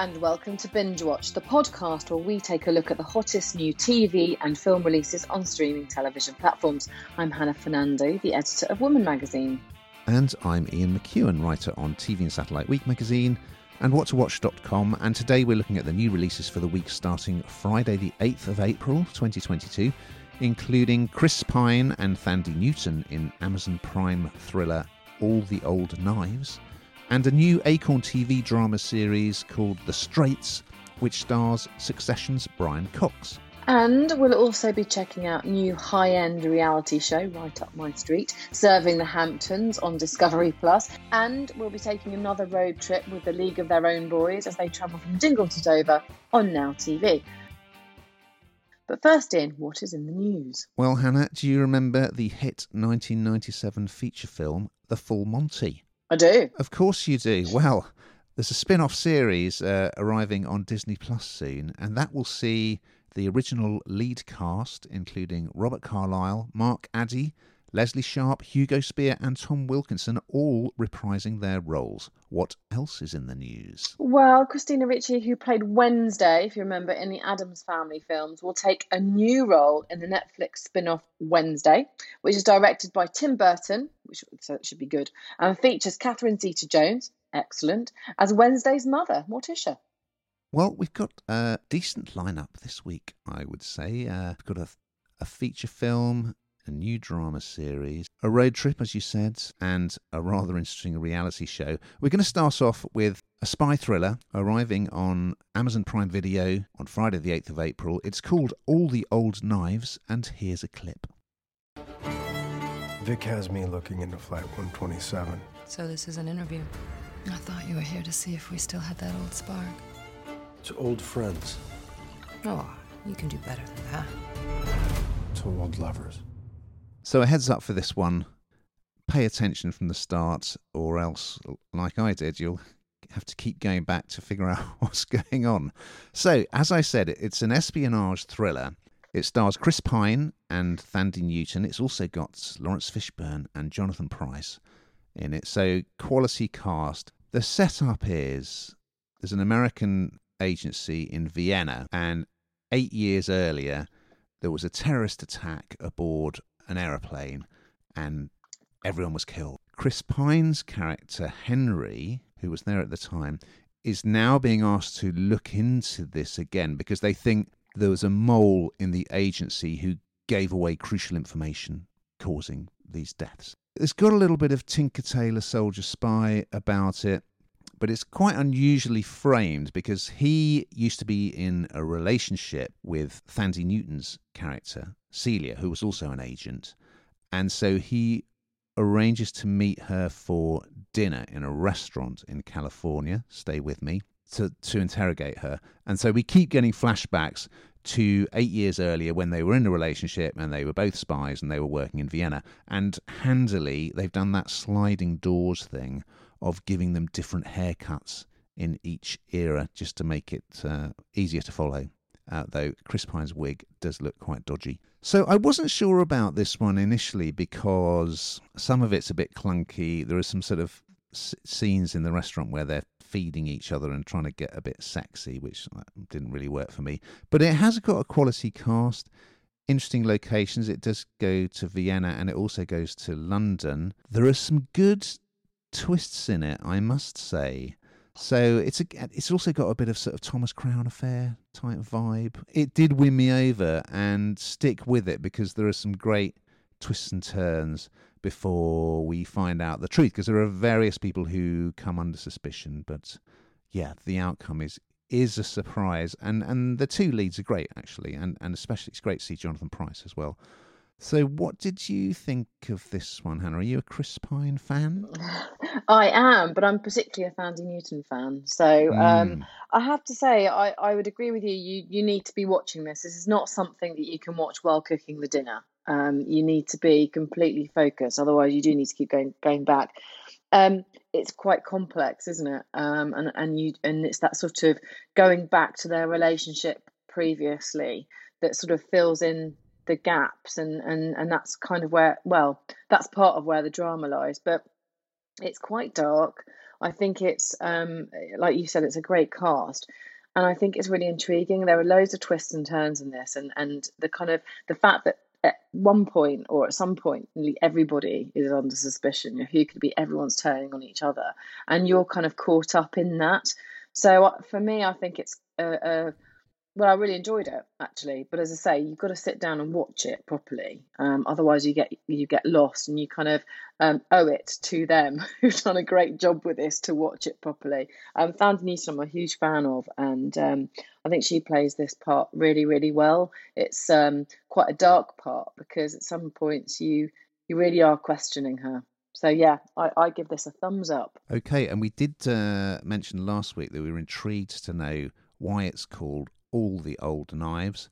and welcome to Binge Watch, the podcast where we take a look at the hottest new TV and film releases on streaming television platforms. I'm Hannah Fernando, the editor of Woman Magazine. And I'm Ian McEwen, writer on TV and Satellite Week magazine and whattowatch.com. And today we're looking at the new releases for the week starting Friday the 8th of April 2022, including Chris Pine and Thandie Newton in Amazon Prime thriller All the Old Knives, and a new Acorn TV drama series called The Straits, which stars Succession's Brian Cox. And we'll also be checking out new high-end reality show, Right Up My Street, Serving the Hamptons on Discovery+. And we'll be taking another road trip with the League of Their Own boys as they travel from Dingle to Dover on Now TV. But first, Ian, what is in the news? Well, Hannah, do you remember the hit 1997 feature film, The Full Monty? I do. Of course you do. Well, there's a spin-off series arriving on Disney Plus soon, and that will see the original lead cast, including Robert Carlyle, Mark Addy, Leslie Sharp, Hugo Spear and Tom Wilkinson, all reprising their roles. What else is in the news? Well, Christina Ricci, who played Wednesday, if you remember, in the Addams Family films, will take a new role in the Netflix spin-off Wednesday, which is directed by Tim Burton, so it should be good, and features Catherine Zeta-Jones, excellent, as Wednesday's mother, Morticia. Well, we've got a decent lineup this week, I would say. We've got a feature film, a new drama series, a road trip, as you said, and a rather interesting reality show. We're going to start off with a spy thriller arriving on Amazon Prime Video on Friday the 8th of April. It's called All the Old Knives, and here's a clip. Vic has me looking into Flight 127. So this is an interview. I thought you were here to see if we still had that old spark. It's old friends. Oh, you can do better than that. It's old lovers. So a heads up for this one, pay attention from the start or else, like I did, you'll have to keep going back to figure out what's going on. So, as I said, it's an espionage thriller. It stars Chris Pine and Thandie Newton. It's also got Lawrence Fishburne and Jonathan Pryce in it. So, quality cast. The setup is there's an American agency in Vienna and 8 years earlier there was a terrorist attack aboard an aeroplane and everyone was killed. Chris Pine's character, Henry, who was there at the time, is now being asked to look into this again because they think there was a mole in the agency who gave away crucial information causing these deaths. It's got a little bit of Tinker Tailor Soldier Spy about it, but it's quite unusually framed because he used to be in a relationship with Thandie Newton's character, Celia, who was also an agent. And so he arranges to meet her for dinner in a restaurant in California, stay with me, to interrogate her. And so we keep getting flashbacks to 8 years earlier when they were in a relationship and they were both spies and they were working in Vienna. And handily, they've done that sliding doors thing of giving them different haircuts in each era just to make it easier to follow, though Chris Pine's wig does look quite dodgy. So I wasn't sure about this one initially because some of it's a bit clunky. There are some sort of scenes in the restaurant where they're feeding each other and trying to get a bit sexy, which didn't really work for me. But it has got a quality cast, interesting locations. It does go to Vienna and it also goes to London. There are some good twists in it, I must say. So it's also got a bit of sort of Thomas Crown Affair type vibe. It did win me over, and stick with it because there are some great twists and turns before we find out the truth, because there are various people who come under suspicion, but yeah, the outcome is a surprise, and the two leads are great actually, and especially it's great to see Jonathan Pryce as well. So what did you think of this one, Hannah? Are you a Chris Pine fan? I am, but I'm particularly a Thandie Newton fan. So I have to say, I would agree with you. You need to be watching this. This is not something that you can watch while cooking the dinner. You need to be completely focused. Otherwise, you do need to keep going back. It's quite complex, isn't it? And it's that sort of going back to their relationship previously that sort of fills in the gaps, and that's kind of where, well, that's part of where the drama lies. But It's quite dark. I think it's, like you said, it's a great cast. And I think it's really intriguing. There are loads of twists and turns in this. And the kind of the fact that at one point or at some point, nearly everybody is under suspicion. Who could be, everyone's turning on each other. And you're kind of caught up in that. So for me, I think it's, well, I really enjoyed it, actually. But as I say, you've got to sit down and watch it properly. Otherwise, you get lost, and you kind of owe it to them who've done a great job with this to watch it properly. Thandie Newton, I'm a huge fan of, and I think she plays this part really, really well. It's quite a dark part, because at some points you really are questioning her. So, yeah, I give this a thumbs up. OK, and we did mention last week that we were intrigued to know why it's called All the Old Knives.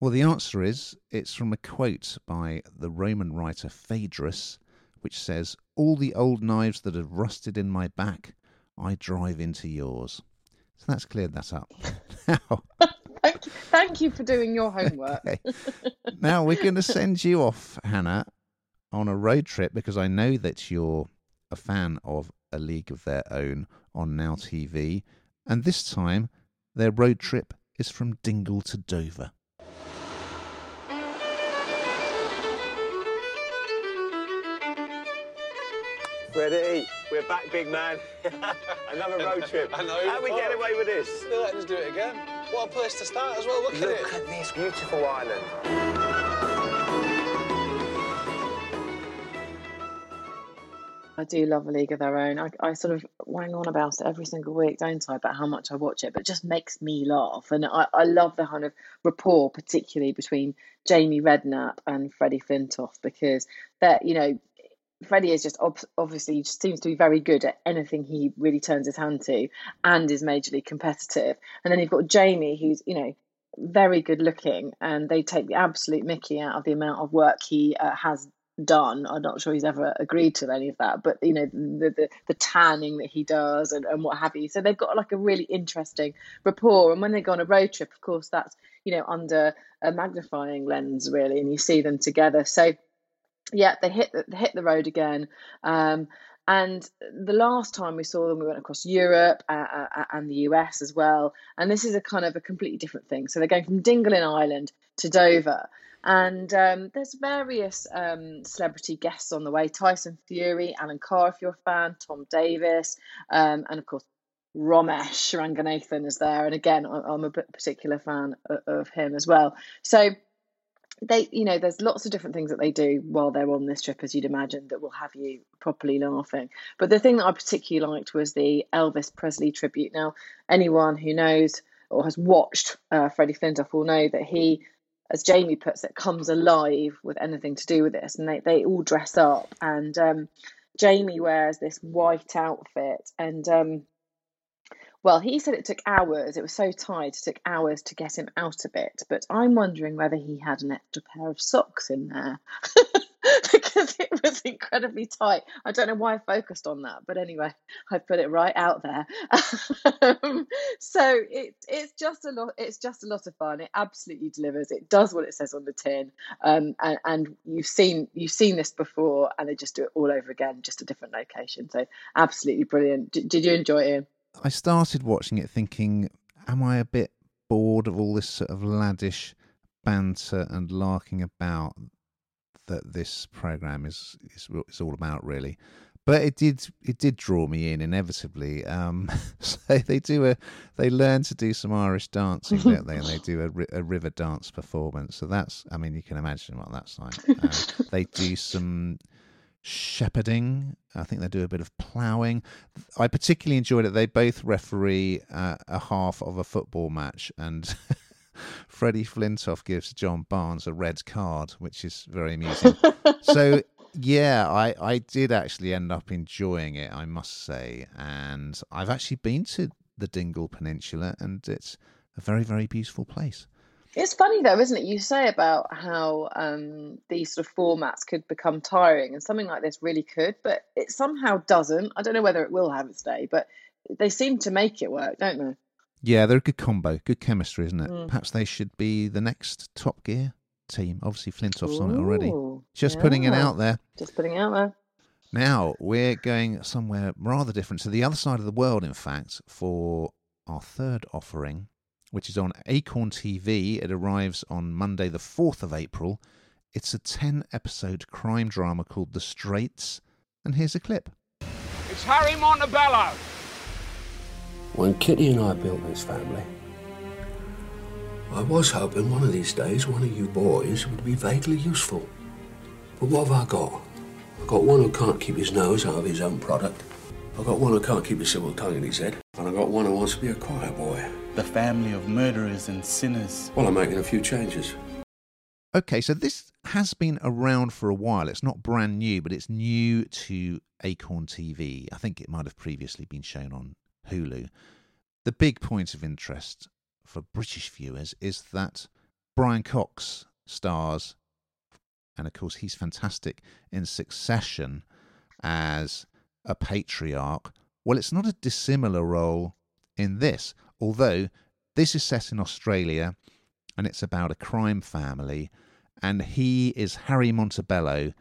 Well, the answer is it's from a quote by the Roman writer Phaedrus, which says, "All the old knives that have rusted in my back, I drive into yours." So that's cleared that up. Now, thank you for doing your homework. Okay. Now we're going to send you off, Hannah, on a road trip, because I know that you're a fan of A League of Their Own on Now TV, and this time their road trip is from Dingle to Dover. Freddie, we're back, big man. Another road trip. I know. How we get away with this? No, let's do it again. What a place to start as well. Look at it. Look at this beautiful island. I do love A League of Their Own. I sort of wang on about it every single week, don't I, about how much I watch it, but it just makes me laugh. And I love the kind of rapport, particularly between Jamie Redknapp and Freddie Flintoff, because they're, you know, Freddie is just obviously just seems to be very good at anything he really turns his hand to and is majorly competitive. And then you've got Jamie, who's, you know, very good looking, and they take the absolute mickey out of the amount of work he has done. I'm not sure he's ever agreed to any of that, but you know, the tanning that he does and what have you. So they've got like a really interesting rapport, and when they go on a road trip, of course, that's, you know, under a magnifying lens really, and you see them together. So yeah, they hit the road again. And the last time we saw them, we went across Europe and the US as well. And this is a kind of a completely different thing. So they're going from Dingle in Ireland to Dover. And there's various celebrity guests on the way. Tyson Fury, Alan Carr, if you're a fan, Tom Davis, and of course, Ramesh Ranganathan is there. And again, I'm a particular fan of him as well. So they, you know, there's lots of different things that they do while they're on this trip, as you'd imagine, that will have you properly laughing. But the thing that I particularly liked was the Elvis Presley tribute. Now, anyone who knows or has watched Freddie Flintoff will know that he, as Jamie puts it, comes alive with anything to do with this. And they all dress up, and Jamie wears this white outfit, and well, he said it took hours. It was so tight, it took hours to get him out of it. But I'm wondering whether he had an extra pair of socks in there because it was incredibly tight. I don't know why I focused on that, but anyway, I put it right out there. So it's just a lot of fun. It absolutely delivers. It does what it says on the tin. And you've seen this before, and they just do it all over again, just a different location. So absolutely brilliant. Did you enjoy it, Ian? I started watching it thinking, am I a bit bored of all this sort of laddish banter and larking about that this programme is all about, really? But it did draw me in inevitably. So they learn to do some Irish dancing, don't they? And they do a river dance performance. So that's, I mean, you can imagine what that's like. They do some shepherding. I think they do a bit of ploughing. I particularly enjoyed it. They both referee a half of a football match, and Freddie Flintoff gives John Barnes a red card, which is very amusing. So yeah, I did actually end up enjoying it, I must say. And I've actually been to the Dingle Peninsula, and it's a very, very beautiful place. It's funny, though, isn't it? You say about how these sort of formats could become tiring, and something like this really could, but it somehow doesn't. I don't know whether it will have its day, but they seem to make it work, don't they? Yeah, they're a good combo, good chemistry, isn't it? Mm. Perhaps they should be the next Top Gear team. Obviously, Flintoff's on it already. Just putting it out there. Now, we're going somewhere rather different, to the other side of the world, in fact, for our third offering, which is on Acorn TV. It arrives on Monday, the 4th of April. It's a 10-episode crime drama called The Straits, and here's a clip. It's Harry Montebello. When Kitty and I built this family, I was hoping one of these days one of you boys would be vaguely useful. But what have I got? I've got one who can't keep his nose out of his own product. I've got one who can't keep his civil tongue in his head. And I've got one who wants to be a choir boy. The family of murderers and sinners. Well, I'm making a few changes. Okay, so this has been around for a while. It's not brand new, but it's new to Acorn TV. I think it might have previously been shown on Hulu. The big point of interest for British viewers is that Brian Cox stars, and of course he's fantastic in Succession as a patriarch. Well, it's not a dissimilar role in this, although this is set in Australia and it's about a crime family, and he is Harry Montebello.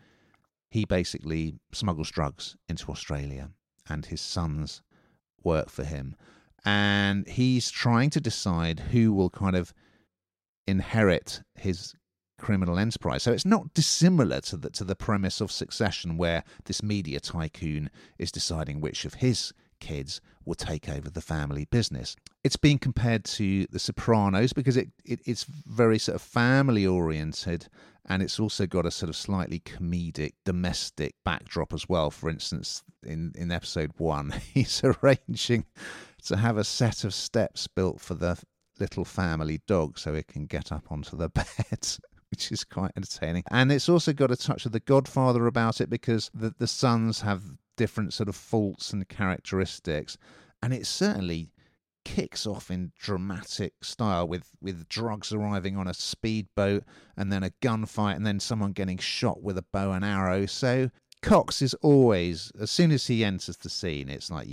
He basically smuggles drugs into Australia and his sons work for him. And he's trying to decide who will kind of inherit his criminal enterprise. So it's not dissimilar to the premise of Succession, where this media tycoon is deciding which of his kids will take over the family business. It's being compared to The Sopranos because it's very sort of family-oriented, and it's also got a sort of slightly comedic domestic backdrop as well. For instance, in episode 1, he's arranging to have a set of steps built for the little family dog so it can get up onto the bed, which is quite entertaining. And it's also got a touch of The Godfather about it because the sons have different sort of faults and characteristics, and it certainly kicks off in dramatic style with drugs arriving on a speedboat and then a gunfight and then someone getting shot with a bow and arrow. So Cox is always, as soon as he enters the scene, it's like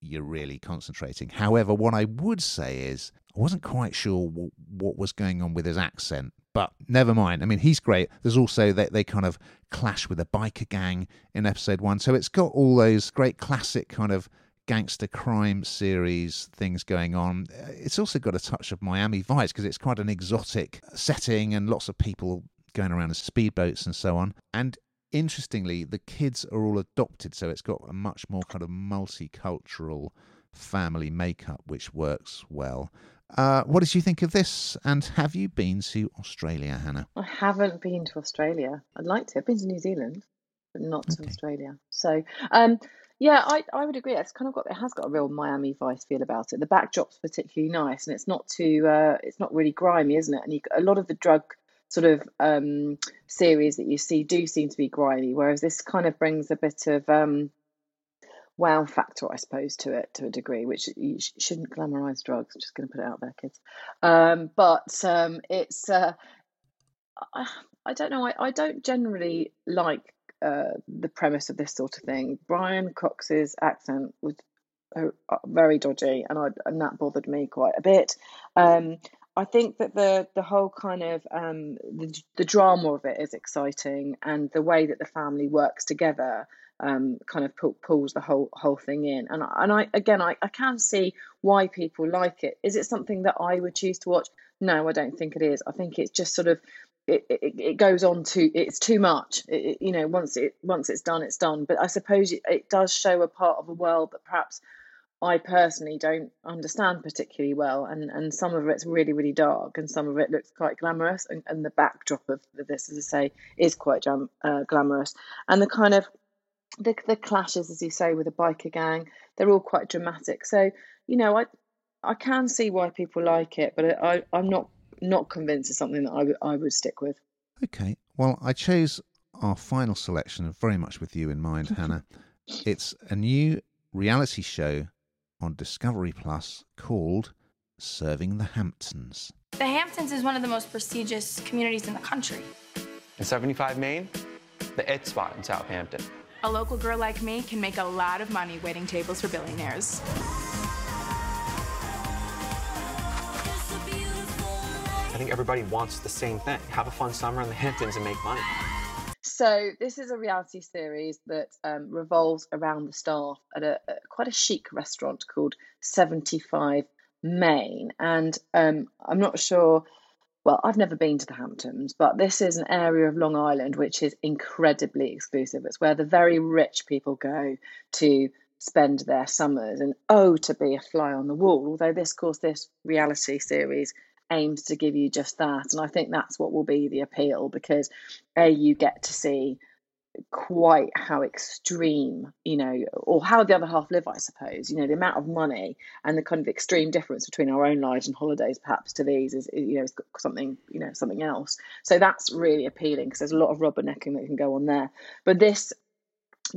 you're really concentrating. However, what I would say is I wasn't quite sure what was going on with his accent, but never mind. I mean, he's great. There's also they kind of clash with a biker gang in episode 1, so it's got all those great classic kind of gangster crime series things going on. It's also got a touch of Miami Vice because it's quite an exotic setting and lots of people going around in speedboats and so on. And interestingly, the kids are all adopted, so it's got a much more kind of multicultural family makeup, which works well. What did you think of this? And have you been to Australia, Hannah? I haven't been to Australia. I'd like to. I've been to New Zealand, but not to Australia. So, yeah, I would agree. It has got a real Miami Vice feel about it. The backdrop's particularly nice, and it's not too. It's not really grimy, isn't it? And a lot of the drug sort of series that you see do seem to be grimy, whereas this kind of brings a bit of wow factor, I suppose, to it to a degree, which you shouldn't glamorize drugs. I'm just going to put it out there, kids. But it's I don't know. I don't generally like the premise of this sort of thing. Brian Cox's accent was very dodgy, and that bothered me quite a bit. I think that the whole kind of the drama of it is exciting, and the way that the family works together kind of pulls the whole thing in. And I can see why people like it. Is it something that I would choose to watch? No, I don't think it is. I think it's just sort of it goes on to it's too much. Once it's done, it's done. But I suppose it does show a part of a world that perhaps I personally don't understand particularly well, and some of it's really, really dark, and some of it looks quite glamorous, and the backdrop of this, as I say, is quite glamorous. And the kind of the clashes, as you say, with the biker gang, they're all quite dramatic. So, I can see why people like it, but I'm not convinced it's something that I would stick with. Okay, well, I chose our final selection very much with you in mind, Hannah. It's a new reality show on Discovery+ called Serving the Hamptons. The Hamptons is one of the most prestigious communities in the country. In 75 Main, the It Spot in Southampton. A local girl like me can make a lot of money waiting tables for billionaires. I think everybody wants the same thing. Have a fun summer in the Hamptons and make money. So this is a reality series that revolves around the staff at a quite a chic restaurant called 75 Main. And I'm not sure, well, I've never been to the Hamptons, but this is an area of Long Island which is incredibly exclusive. It's where the very rich people go to spend their summers, and oh, to be a fly on the wall. Although this, of course, this reality series aims to give you just that. And I think that's what will be the appeal, because A, you get to see quite how extreme, you know, or how the other half live, I suppose. You know, the amount of money and the kind of extreme difference between our own lives and holidays perhaps to these is, you know, something, you know, something else. So that's really appealing, because there's a lot of rubbernecking that can go on there. But this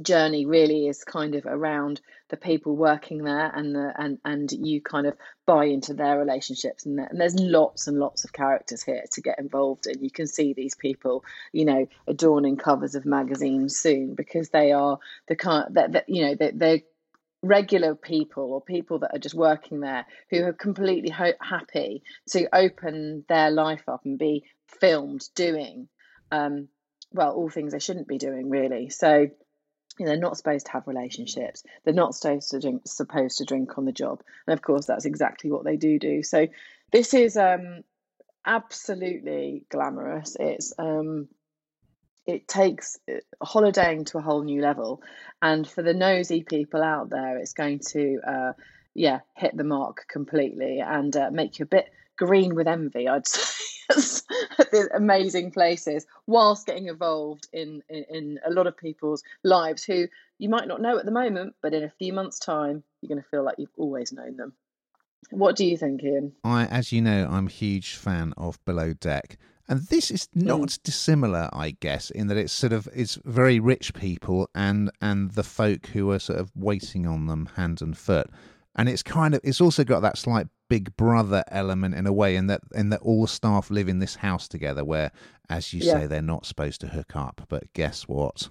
journey really is kind of around the people working there, and the and you kind of buy into their relationships, and there's lots and lots of characters here to get involved in. You can see these people, you know, adorning covers of magazines soon, because they are the kind that you know they're regular people, or people that are just working there, who are completely happy to open their life up and be filmed doing well, all things they shouldn't be doing, really. So you know, they're not supposed to have relationships. They're not supposed to drink on the job. And of course, that's exactly what they do. So this is absolutely glamorous. It's it takes holidaying to a whole new level. And for the nosy people out there, it's going to, hit the mark completely and make you a bit green with envy, I'd say. These amazing places, whilst getting involved in a lot of people's lives who you might not know at the moment, but in a few months' time, you're going to feel like you've always known them. What do you think, Ian? As you know, I'm a huge fan of Below Deck. And this is not dissimilar, I guess, in that it's sort of, it's very rich people and the folk who are sort of waiting on them hand and foot. And it's kind of, it's also got that slight Big Brother element in a way, in that all staff live in this house together, where, as you say, they're not supposed to hook up, but guess what?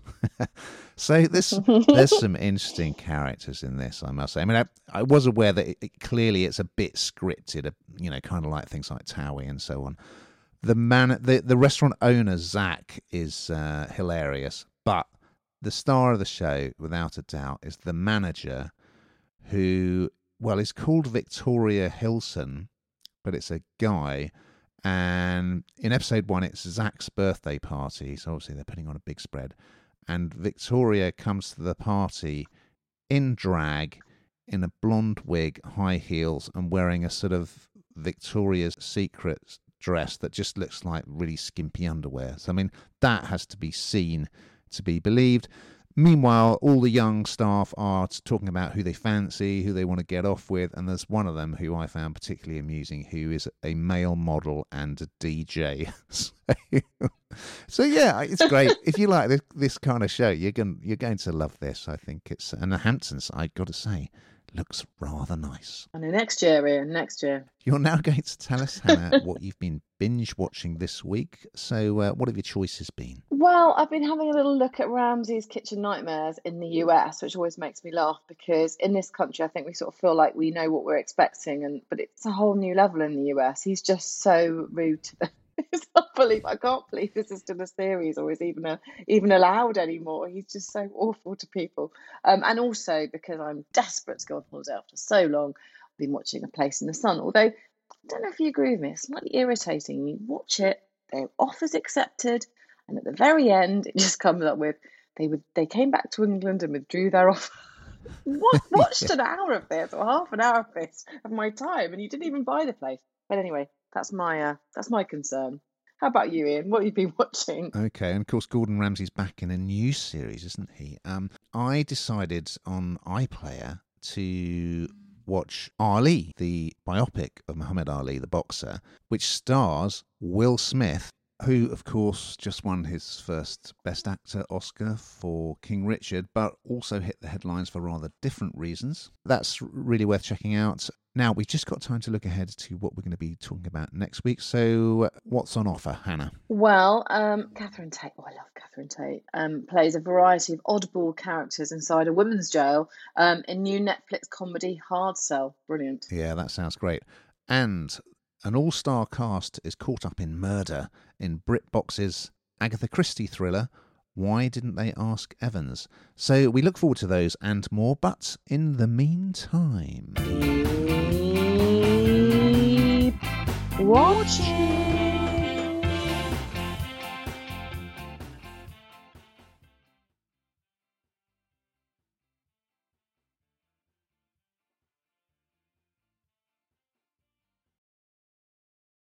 So there's some interesting characters in this, I must say. I mean, I was aware that clearly it's a bit scripted, you know, kind of like things like Towie and so on. The man, the restaurant owner Zach is hilarious, but the star of the show, without a doubt, is the manager, who, well, it's called Victoria Hilson, but it's a guy. And in episode 1, it's Zach's birthday party. So obviously they're putting on a big spread. And Victoria comes to the party in drag, in a blonde wig, high heels, and wearing a sort of Victoria's Secret dress that just looks like really skimpy underwear. So, I mean, that has to be seen to be believed. Meanwhile, all the young staff are talking about who they fancy, who they want to get off with, and there's one of them who I found particularly amusing, who is a male model and a DJ. So yeah, it's great. If you like this kind of show, you're going to love this. I think it's, and the Hamptons, I've got to say, looks rather nice. And next year. You're now going to tell us, Hannah, what you've been binge watching this week. So what have your choices been? Well, I've been having a little look at Ramsay's Kitchen Nightmares in the US, which always makes me laugh, because in this country, I think we sort of feel like we know what we're expecting, but it's a whole new level in the US. He's just so rude to them. I can't believe this is still a series, or is even allowed anymore. He's just so awful to people. And also because I'm desperate to go on holiday after so long, I've been watching A Place in the Sun. Although I don't know if you agree with me, it's slightly irritating. You watch it, their offer's accepted, and at the very end, it just comes up with they came back to England and withdrew their offer. Watched an hour of this, or half an hour of this, of my time, and you didn't even buy the place. But anyway. That's my concern. How about you, Ian? What have you been watching? Okay, and of course Gordon Ramsay's back in a new series, isn't he? I decided on iPlayer to watch Ali, the biopic of Muhammad Ali, the boxer, which stars Will Smith, who, of course, just won his first Best Actor Oscar for King Richard, but also hit the headlines for rather different reasons. That's really worth checking out. Now, we've just got time to look ahead to what we're going to be talking about next week. So what's on offer, Hannah? Well, Catherine Tate, I love Catherine Tate, plays a variety of oddball characters inside a women's jail in new Netflix comedy Hard Sell. Brilliant. Yeah, that sounds great. And an all-star cast is caught up in murder in BritBox's Agatha Christie thriller Why didn't they ask Evans? So we look forward to those and more, but in the meantime... Keep watching!